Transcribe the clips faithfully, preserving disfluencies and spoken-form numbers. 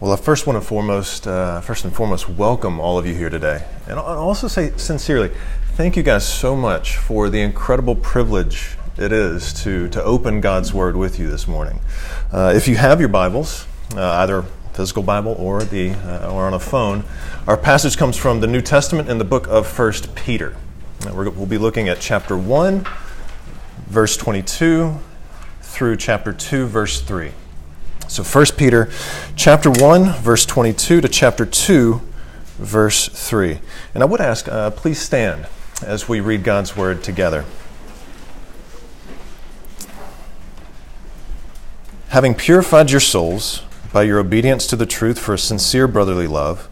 Well, first one and foremost, uh, first and foremost, welcome all of you here today. And I'll also say sincerely, thank you guys so much for the incredible privilege it is to, to open God's Word with you this morning. Uh, if you have your Bibles, uh, either physical Bible or the uh, or on a phone, our passage comes from the New Testament in the book of First Peter. Now we're, we'll be looking at chapter one, verse twenty-two, through chapter two, verse three. So First Peter chapter one, verse twenty-two to chapter two, verse three. And I would ask, uh, please stand as we read God's Word together. Having purified your souls by your obedience to the truth for a sincere brotherly love,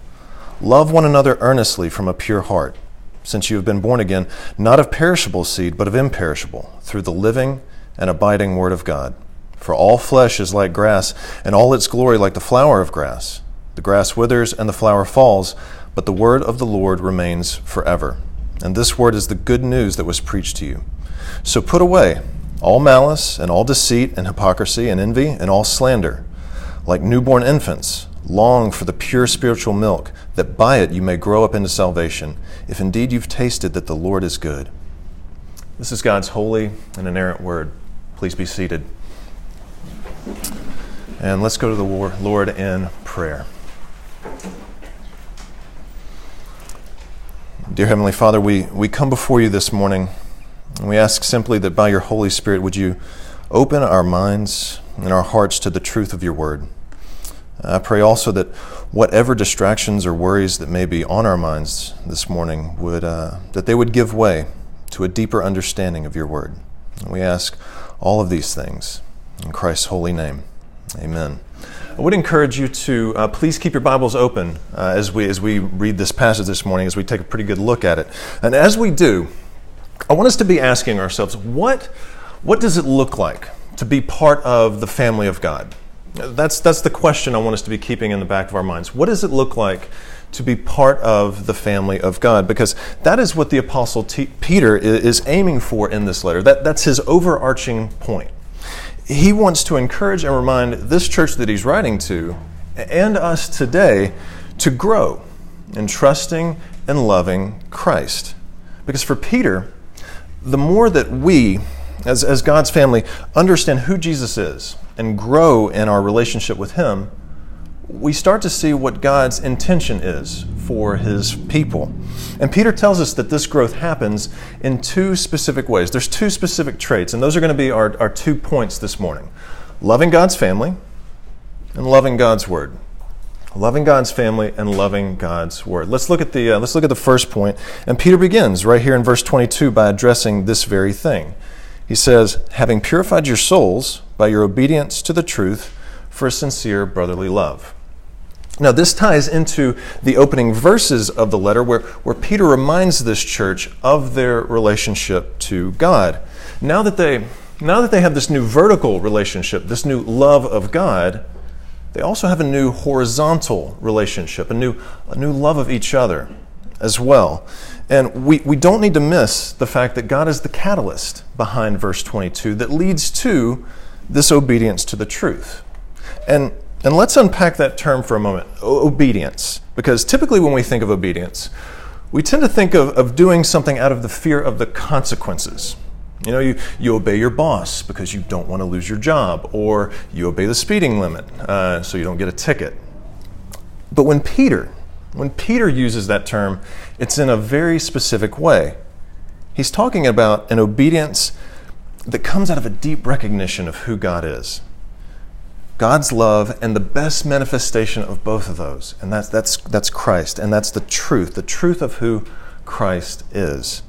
love one another earnestly from a pure heart, since you have been born again, not of perishable seed, but of imperishable, through the living and abiding Word of God. For all flesh is like grass, and all its glory like the flower of grass. The grass withers and the flower falls, but the word of the Lord remains forever. And this word is the good news that was preached to you. So put away all malice and all deceit and hypocrisy and envy and all slander. Like newborn infants, long for the pure spiritual milk, that by it you may grow up into salvation, if indeed you've tasted that the Lord is good. This is God's holy and inerrant word. Please be seated. And let's go to the Lord in prayer. Dear Heavenly Father, we, we come before you this morning, and we ask simply that by your Holy Spirit would you open our minds and our hearts to the truth of your word. I pray also that whatever distractions or worries that may be on our minds this morning, would uh, that they would give way to a deeper understanding of your word. And we ask all of these things in Christ's holy name, amen. I would encourage you to uh, please keep your Bibles open uh, as we as we read this passage this morning, as we take a pretty good look at it. And as we do, I want us to be asking ourselves, what what does it look like to be part of the family of God? That's that's the question I want us to be keeping in the back of our minds. What does it look like to be part of the family of God? Because that is what the Apostle T- Peter is aiming for in this letter. That that's his overarching point. He wants to encourage and remind this church that he's writing to and us today to grow in trusting and loving Christ. Because for Peter, the more that we, as, as God's family, understand who Jesus is and grow in our relationship with him, we start to see what God's intention is for his people. And Peter tells us that this growth happens in two specific ways. There's two specific traits, and those are going to be our, our two points this morning. Loving God's family and loving God's word. Loving God's family and loving God's word. Let's look at the uh, let's look at the first point. And Peter begins right here in verse twenty-two by addressing this very thing. He says, "Having purified your souls by your obedience to the truth for a sincere brotherly love." Now, this ties into the opening verses of the letter where, where Peter reminds this church of their relationship to God. Now that they now that they have this new vertical relationship, this new love of God, they also have a new horizontal relationship, a new a new love of each other as well. And we, we don't need to miss the fact that God is the catalyst behind verse twenty-two that leads to this obedience to the truth. And And let's unpack that term for a moment, obedience, because typically when we think of obedience, we tend to think of, of doing something out of the fear of the consequences. You know, you, you obey your boss because you don't want to lose your job, or you obey the speeding limit uh, so you don't get a ticket. But when Peter, when Peter uses that term, it's in a very specific way. He's talking about an obedience that comes out of a deep recognition of who God is. God's love and the best manifestation of both of those, and that's that's that's Christ, and that's the truth, the truth of who Christ is.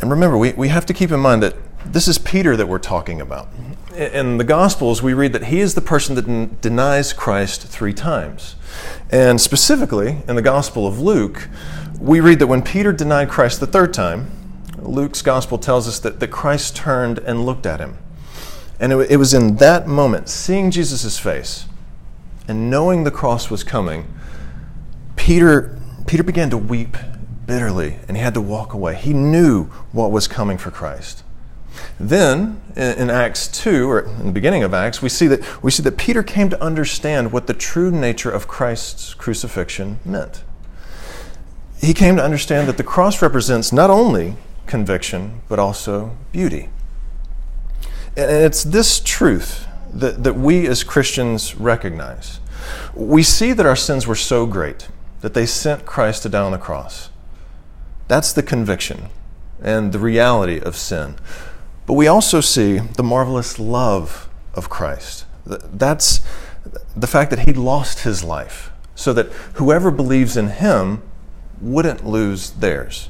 And remember, we, we have to keep in mind that this is Peter that we're talking about. In the Gospels, we read that he is the person that den- denies Christ three times. And specifically, in the Gospel of Luke, we read that when Peter denied Christ the third time, Luke's Gospel tells us that, that Christ turned and looked at him. And it was in that moment, seeing Jesus' face and knowing the cross was coming, Peter, Peter began to weep bitterly, and he had to walk away. He knew what was coming for Christ. Then in Acts two, or in the beginning of Acts, we see that we see that Peter came to understand what the true nature of Christ's crucifixion meant. He came to understand that the cross represents not only conviction, but also beauty. And it's this truth that, that we as Christians recognize. We see that our sins were so great that they sent Christ to die on the cross. That's the conviction and the reality of sin. But we also see the marvelous love of Christ. That's the fact that he lost his life so that whoever believes in him wouldn't lose theirs.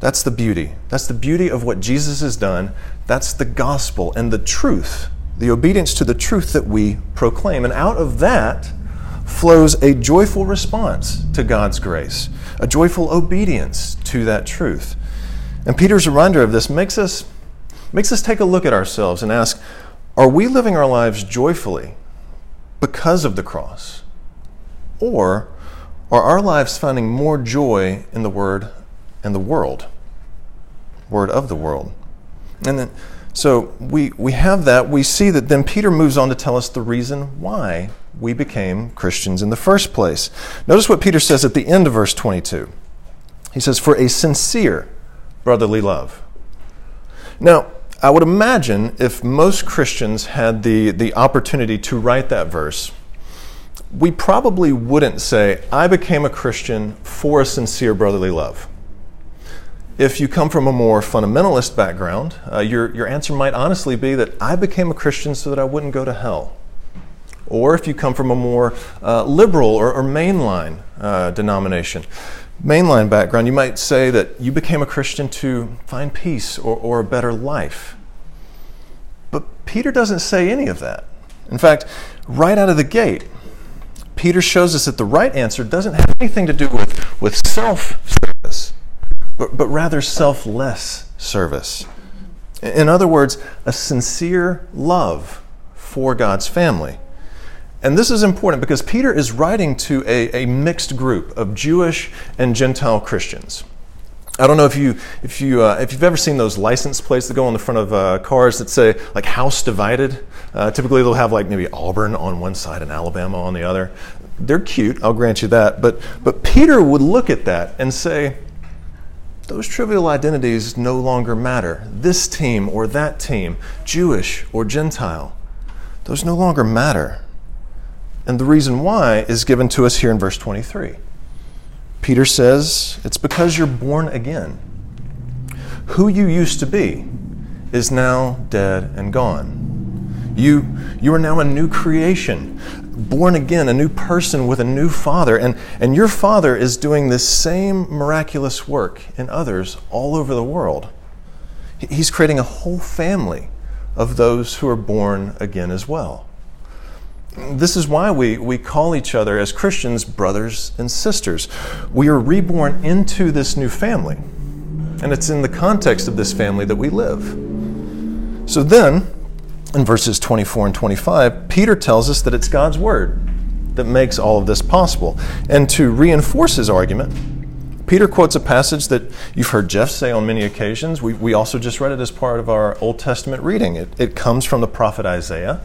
That's the beauty. That's the beauty of what Jesus has done. That's the gospel and the truth, the obedience to the truth that we proclaim. And out of that flows a joyful response to God's grace, a joyful obedience to that truth. And Peter's reminder of this makes us, makes us take a look at ourselves and ask, are we living our lives joyfully because of the cross? Or are our lives finding more joy in the word and the world, word of the world? And then, so we, we have that. We see that then Peter moves on to tell us the reason why we became Christians in the first place. Notice what Peter says at the end of verse twenty-two. He says, "For a sincere brotherly love." Now, I would imagine if most Christians had the, the opportunity to write that verse, we probably wouldn't say, "I became a Christian for a sincere brotherly love." If you come from a more fundamentalist background, uh, your, your answer might honestly be that I became a Christian so that I wouldn't go to hell. Or if you come from a more uh, liberal or, or mainline uh, denomination, mainline background, you might say that you became a Christian to find peace or, or a better life. But Peter doesn't say any of that. In fact, right out of the gate, Peter shows us that the right answer doesn't have anything to do with, with self-service, but, but rather selfless service. In other words, a sincere love for God's family. And this is important because Peter is writing to a, a mixed group of Jewish and Gentile Christians. I don't know if, you, if, you, uh, if you've ever seen those license plates that go on the front of uh, cars that say, like, house divided. Uh, typically they'll have, like, maybe Auburn on one side and Alabama on the other. They're cute, I'll grant you that. But, but Peter would look at that and say, those trivial identities no longer matter. This team or that team, Jewish or Gentile, those no longer matter. And the reason why is given to us here in verse twenty-three. Peter says, it's because you're born again. Who you used to be is now dead and gone. You, you are now a new creation, born again, a new person with a new father. And, and your father is doing this same miraculous work in others all over the world. He's creating a whole family of those who are born again as well. This is why we, we call each other as Christians brothers and sisters. We are reborn into this new family, and it's in the context of this family that we live. So then, in verses twenty-four and twenty-five, Peter tells us that it's God's word that makes all of this possible. And to reinforce his argument, Peter quotes a passage that you've heard Jeff say on many occasions. We, we also just read it as part of our Old Testament reading. It, it comes from the prophet Isaiah.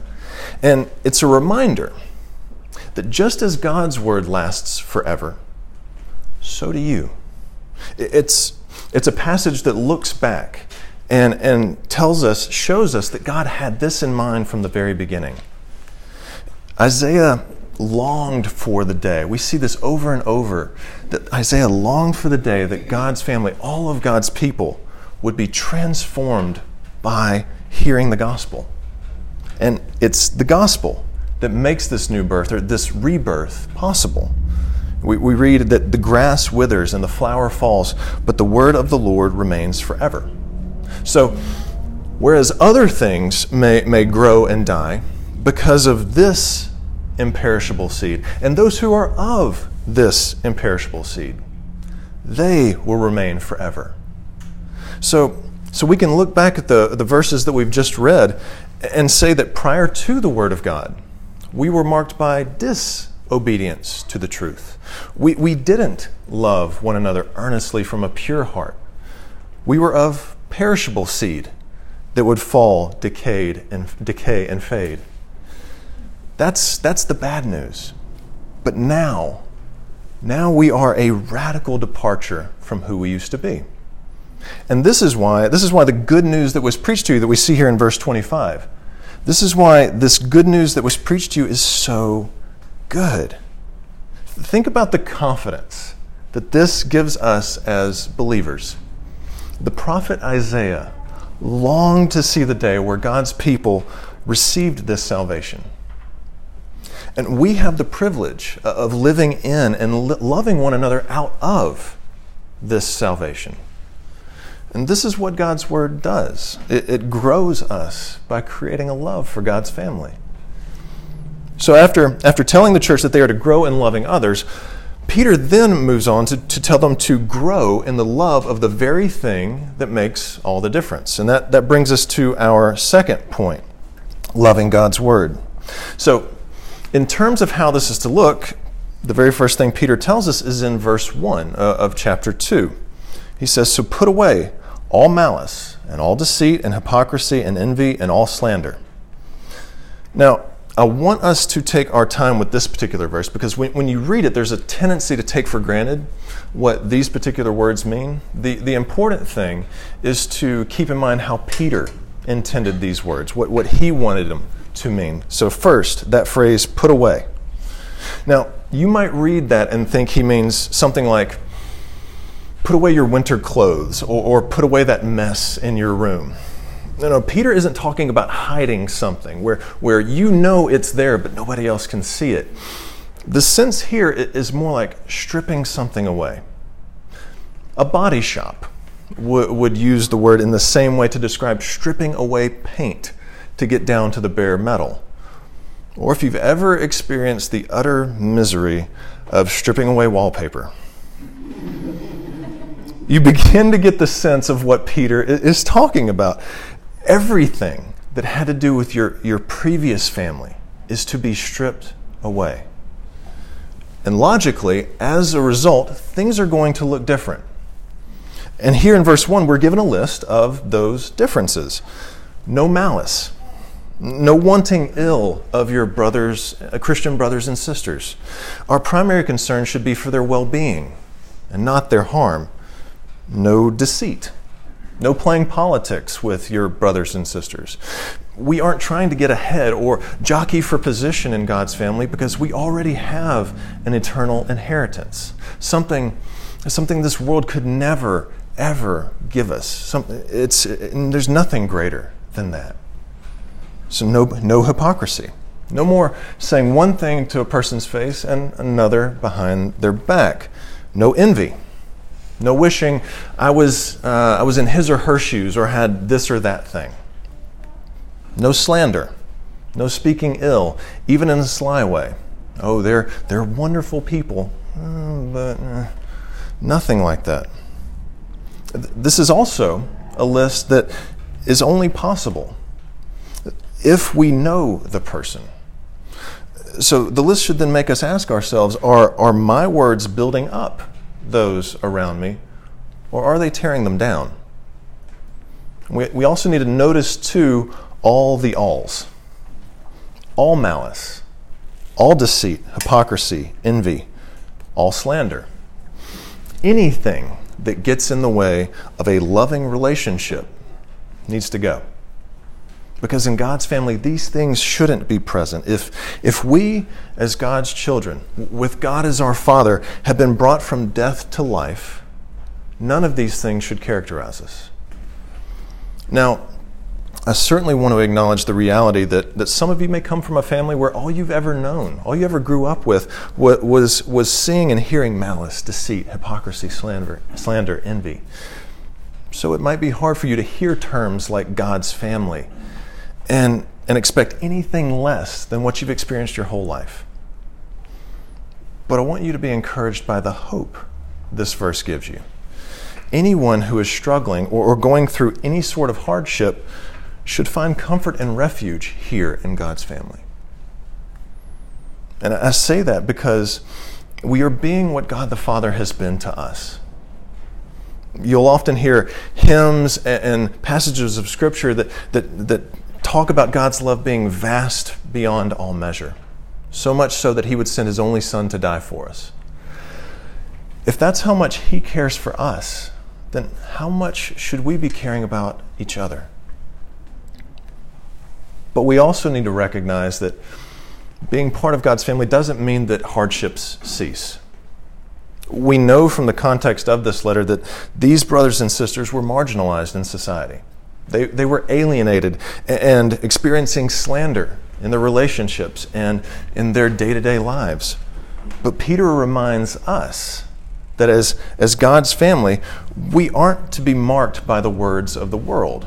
And it's a reminder that just as God's word lasts forever, so do you. It's, it's a passage that looks back and, and tells us, shows us that God had this in mind from the very beginning. Isaiah longed for the day. We see this over and over, that Isaiah longed for the day that God's family, all of God's people, would be transformed by hearing the gospel. And it's the gospel that makes this new birth or this rebirth possible. We, we read that the grass withers and the flower falls, but the word of the Lord remains forever. So, whereas other things may, may grow and die because of this imperishable seed, and those who are of this imperishable seed, they will remain forever. So, so we can look back at the, the verses that we've just read and say that prior to the Word of God, we were marked by disobedience to the truth. We, we didn't love one another earnestly from a pure heart. We were of perishable seed that would fall, decayed and decay and fade. That's that's the bad news. But now, now we are a radical departure from who we used to be. And this is why this is why the good news that was preached to you that we see here in verse twenty-five. This is why this good news that was preached to you is so good. Think about the confidence that this gives us as believers. The prophet Isaiah longed to see the day where God's people received this salvation. And we have the privilege of living in and loving one another out of this salvation. And this is what God's Word does. It, it grows us by creating a love for God's family. So after, after telling the church that they are to grow in loving others, Peter then moves on to, to tell them to grow in the love of the very thing that makes all the difference. And that, that brings us to our second point, loving God's Word. So in terms of how this is to look, the very first thing Peter tells us is in verse one of chapter two. He says, "So put away all malice and all deceit and hypocrisy and envy and all slander." Now, I want us to take our time with this particular verse because when, when you read it, there's a tendency to take for granted what these particular words mean. The, the important thing is to keep in mind how Peter intended these words, what, what he wanted them to mean. So first, that phrase, put away. Now, you might read that and think he means something like, put away your winter clothes or, or put away that mess in your room. No, no, Peter isn't talking about hiding something where, where you know it's there, but nobody else can see it. The sense here is more like stripping something away. A body shop w- would use the word in the same way to describe stripping away paint to get down to the bare metal. Or if you've ever experienced the utter misery of stripping away wallpaper, you begin to get the sense of what Peter is talking about. Everything that had to do with your, your previous family is to be stripped away. And logically, as a result, things are going to look different. And here in verse one, we're given a list of those differences. No malice, no wanting ill of your brothers, Christian brothers and sisters. Our primary concern should be for their well-being and not their harm. No deceit. No playing politics with your brothers and sisters. We aren't trying to get ahead or jockey for position in God's family because we already have an eternal inheritance, something, something this world could never, ever give us. Some, it's, it, there's nothing greater than that. So no, no hypocrisy. No more saying one thing to a person's face and another behind their back. No envy. No wishing I was uh, I was in his or her shoes or had this or that thing. No slander, no speaking ill, even in a sly way. Oh, they're they're wonderful people, but uh, nothing like that. This is also a list that is only possible if we know the person. So the list should then make us ask ourselves: Are are my words building up those around me, or are they tearing them down? We, we also need to notice, too, all the alls. All malice, all deceit, hypocrisy, envy, all slander. Anything that gets in the way of a loving relationship needs to go. Because in God's family, these things shouldn't be present. If, if we, as God's children, with God as our Father, have been brought from death to life, none of these things should characterize us. Now, I certainly want to acknowledge the reality that, that some of you may come from a family where all you've ever known, all you ever grew up with, was, was seeing and hearing malice, deceit, hypocrisy, slander, slander, envy. So it might be hard for you to hear terms like God's family and and expect anything less than what you've experienced your whole life. But I want you to be encouraged by the hope this verse gives you. Anyone who is struggling or, or going through any sort of hardship should find comfort and refuge here in God's family. And I say that because we are being what God the Father has been to us. You'll often hear hymns and passages of Scripture that, that, that talk about God's love being vast beyond all measure, so much so that He would send His only Son to die for us. If that's how much He cares for us, then how much should we be caring about each other? But we also need to recognize that being part of God's family doesn't mean that hardships cease. We know from the context of this letter that these brothers and sisters were marginalized in society. They, they were alienated and experiencing slander in their relationships and in their day-to-day lives. But Peter reminds us that as, as God's family, we aren't to be marked by the words of the world,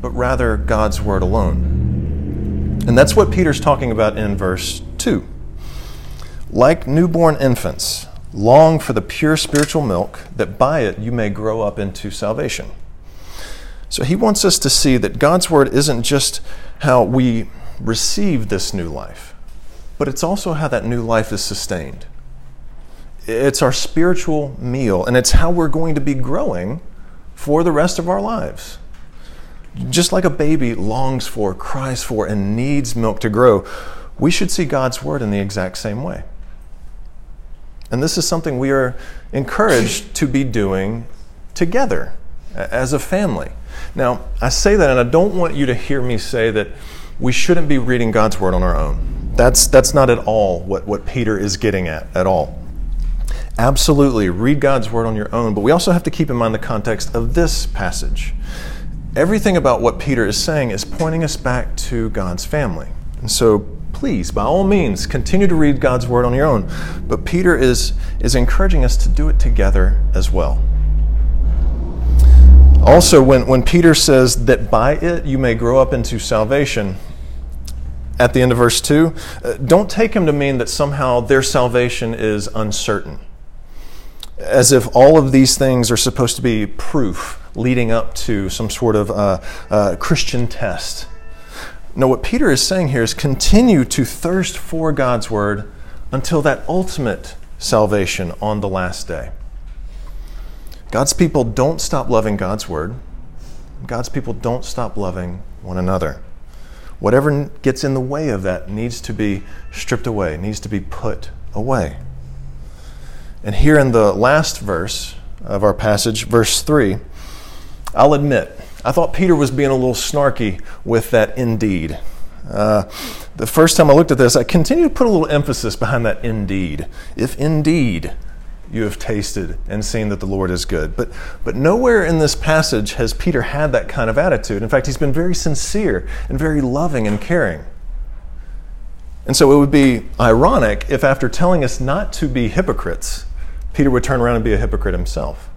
but rather God's word alone. And that's what Peter's talking about in verse two. Like newborn infants, long for the pure spiritual milk, that by it you may grow up into salvation. So he wants us to see that God's word isn't just how we receive this new life, but it's also how that new life is sustained. It's our spiritual meal, and it's how we're going to be growing for the rest of our lives. Just like a baby longs for, cries for, and needs milk to grow, we should see God's word in the exact same way. And this is something we are encouraged to be doing together as a family. Now, I say that, and I don't want you to hear me say that we shouldn't be reading God's word on our own. That's, that's not at all what, what Peter is getting at, at all. Absolutely, read God's word on your own, but we also have to keep in mind the context of this passage. Everything about what Peter is saying is pointing us back to God's family. And so, please, by all means, continue to read God's word on your own. But Peter is, is encouraging us to do it together as well. Also, when, when Peter says that by it you may grow up into salvation, at the end of verse two, don't take him to mean that somehow their salvation is uncertain, as if all of these things are supposed to be proof leading up to some sort of uh, uh, Christian test. No, what Peter is saying here is continue to thirst for God's word until that ultimate salvation on the last day. God's people don't stop loving God's word. God's people don't stop loving one another. Whatever gets in the way of that needs to be stripped away, needs to be put away. And here in the last verse of our passage, verse three, I'll admit, I thought Peter was being a little snarky with that indeed. Uh, the first time I looked at this, I continued to put a little emphasis behind that indeed. If indeed you have tasted and seen that the Lord is good. But, but nowhere in this passage has Peter had that kind of attitude. In fact, he's been very sincere and very loving and caring. And so it would be ironic if after telling us not to be hypocrites, Peter would turn around and be a hypocrite himself.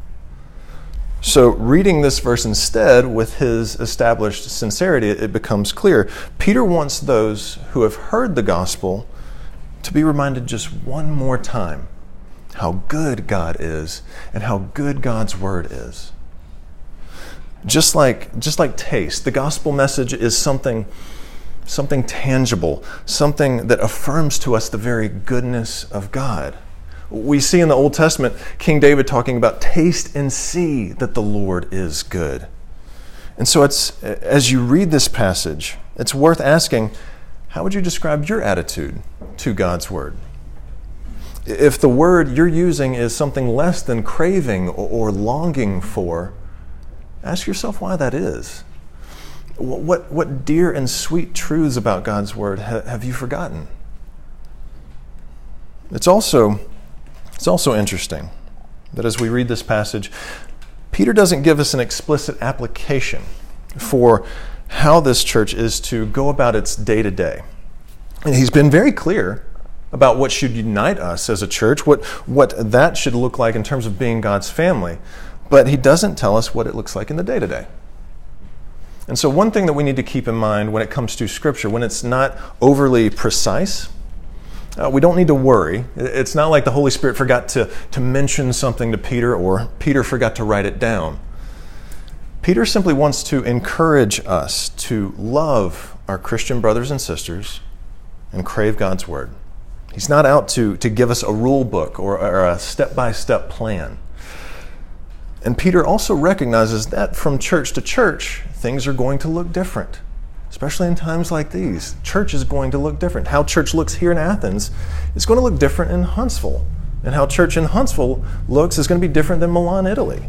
So reading this verse instead with his established sincerity, it becomes clear. Peter wants those who have heard the gospel to be reminded just one more time how good God is and how good God's word is. Just like, just like taste, the gospel message is something, something tangible, something that affirms to us the very goodness of God. We see in the Old Testament, King David talking about taste and see that the Lord is good. And so it's as you read this passage, it's worth asking, how would you describe your attitude to God's word? If the word you're using is something less than craving or longing for, ask yourself why that is. What, what dear and sweet truths about God's word have you forgotten? It's also... It's also interesting that as we read this passage, Peter doesn't give us an explicit application for how this church is to go about its day-to-day. And he's been very clear about what should unite us as a church, what, what that should look like in terms of being God's family, but he doesn't tell us what it looks like in the day-to-day. And so one thing that we need to keep in mind when it comes to Scripture, when it's not overly precise, Uh, we don't need to worry. It's not like the Holy Spirit forgot to, to mention something to Peter or Peter forgot to write it down. Peter simply wants to encourage us to love our Christian brothers and sisters and crave God's word. He's not out to, to give us a rule book or, or a step-by-step plan. And Peter also recognizes that from church to church, things are going to look different, especially in times like these. Church is going to look different. How church looks here in Athens is going to look different in Huntsville. And how church in Huntsville looks is going to be different than Milan, Italy.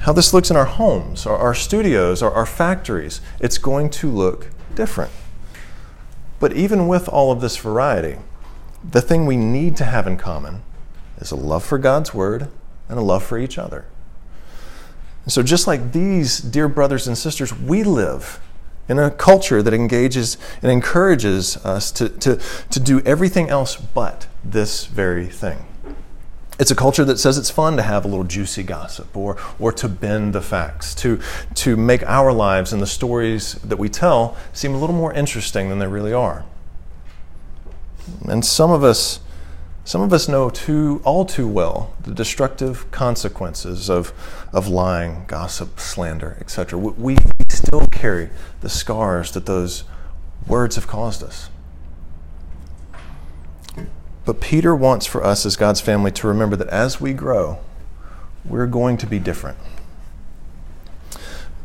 How this looks in our homes, our, our studios, our, our factories, it's going to look different. But even with all of this variety, the thing we need to have in common is a love for God's word and a love for each other. And so just like these dear brothers and sisters, we live in a culture that engages and encourages us to, to, to do everything else but this very thing. It's a culture that says it's fun to have a little juicy gossip or or to bend the facts, to, to make our lives and the stories that we tell seem a little more interesting than they really are. And some of us Some of us know too, all too well the destructive consequences of, of lying, gossip, slander, et cetera. We still carry the scars that those words have caused us. But Peter wants for us as God's family to remember that as we grow, we're going to be different.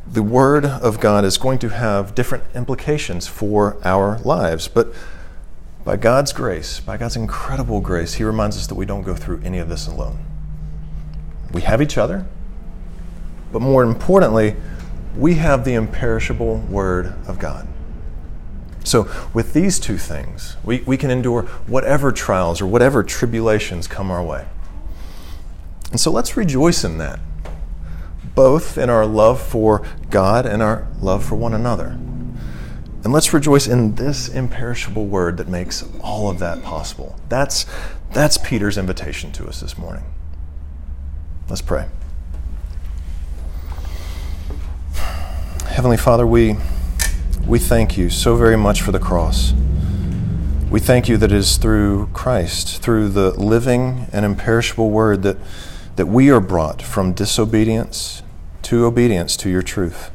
The Word of God is going to have different implications for our lives, but by God's grace, by God's incredible grace, He reminds us that we don't go through any of this alone. We have each other, but more importantly, we have the imperishable Word of God. So with these two things, we, we can endure whatever trials or whatever tribulations come our way. And so let's rejoice in that, both in our love for God and our love for one another. And let's rejoice in this imperishable word that makes all of that possible. That's, that's Peter's invitation to us this morning. Let's pray. Heavenly Father, we, we thank you so very much for the cross. We thank you that it is through Christ, through the living and imperishable word that, that we are brought from disobedience to obedience to your truth.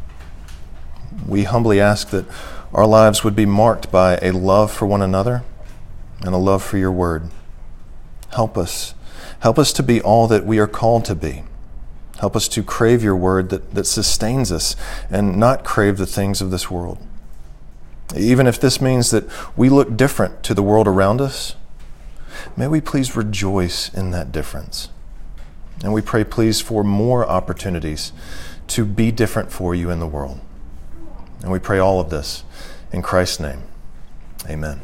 We humbly ask that our lives would be marked by a love for one another and a love for your word. Help us. Help us to be all that we are called to be. Help us to crave your word that, that sustains us and not crave the things of this world. Even if this means that we look different to the world around us, may we please rejoice in that difference. And we pray, please, for more opportunities to be different for you in the world. And we pray all of this in Christ's name. Amen.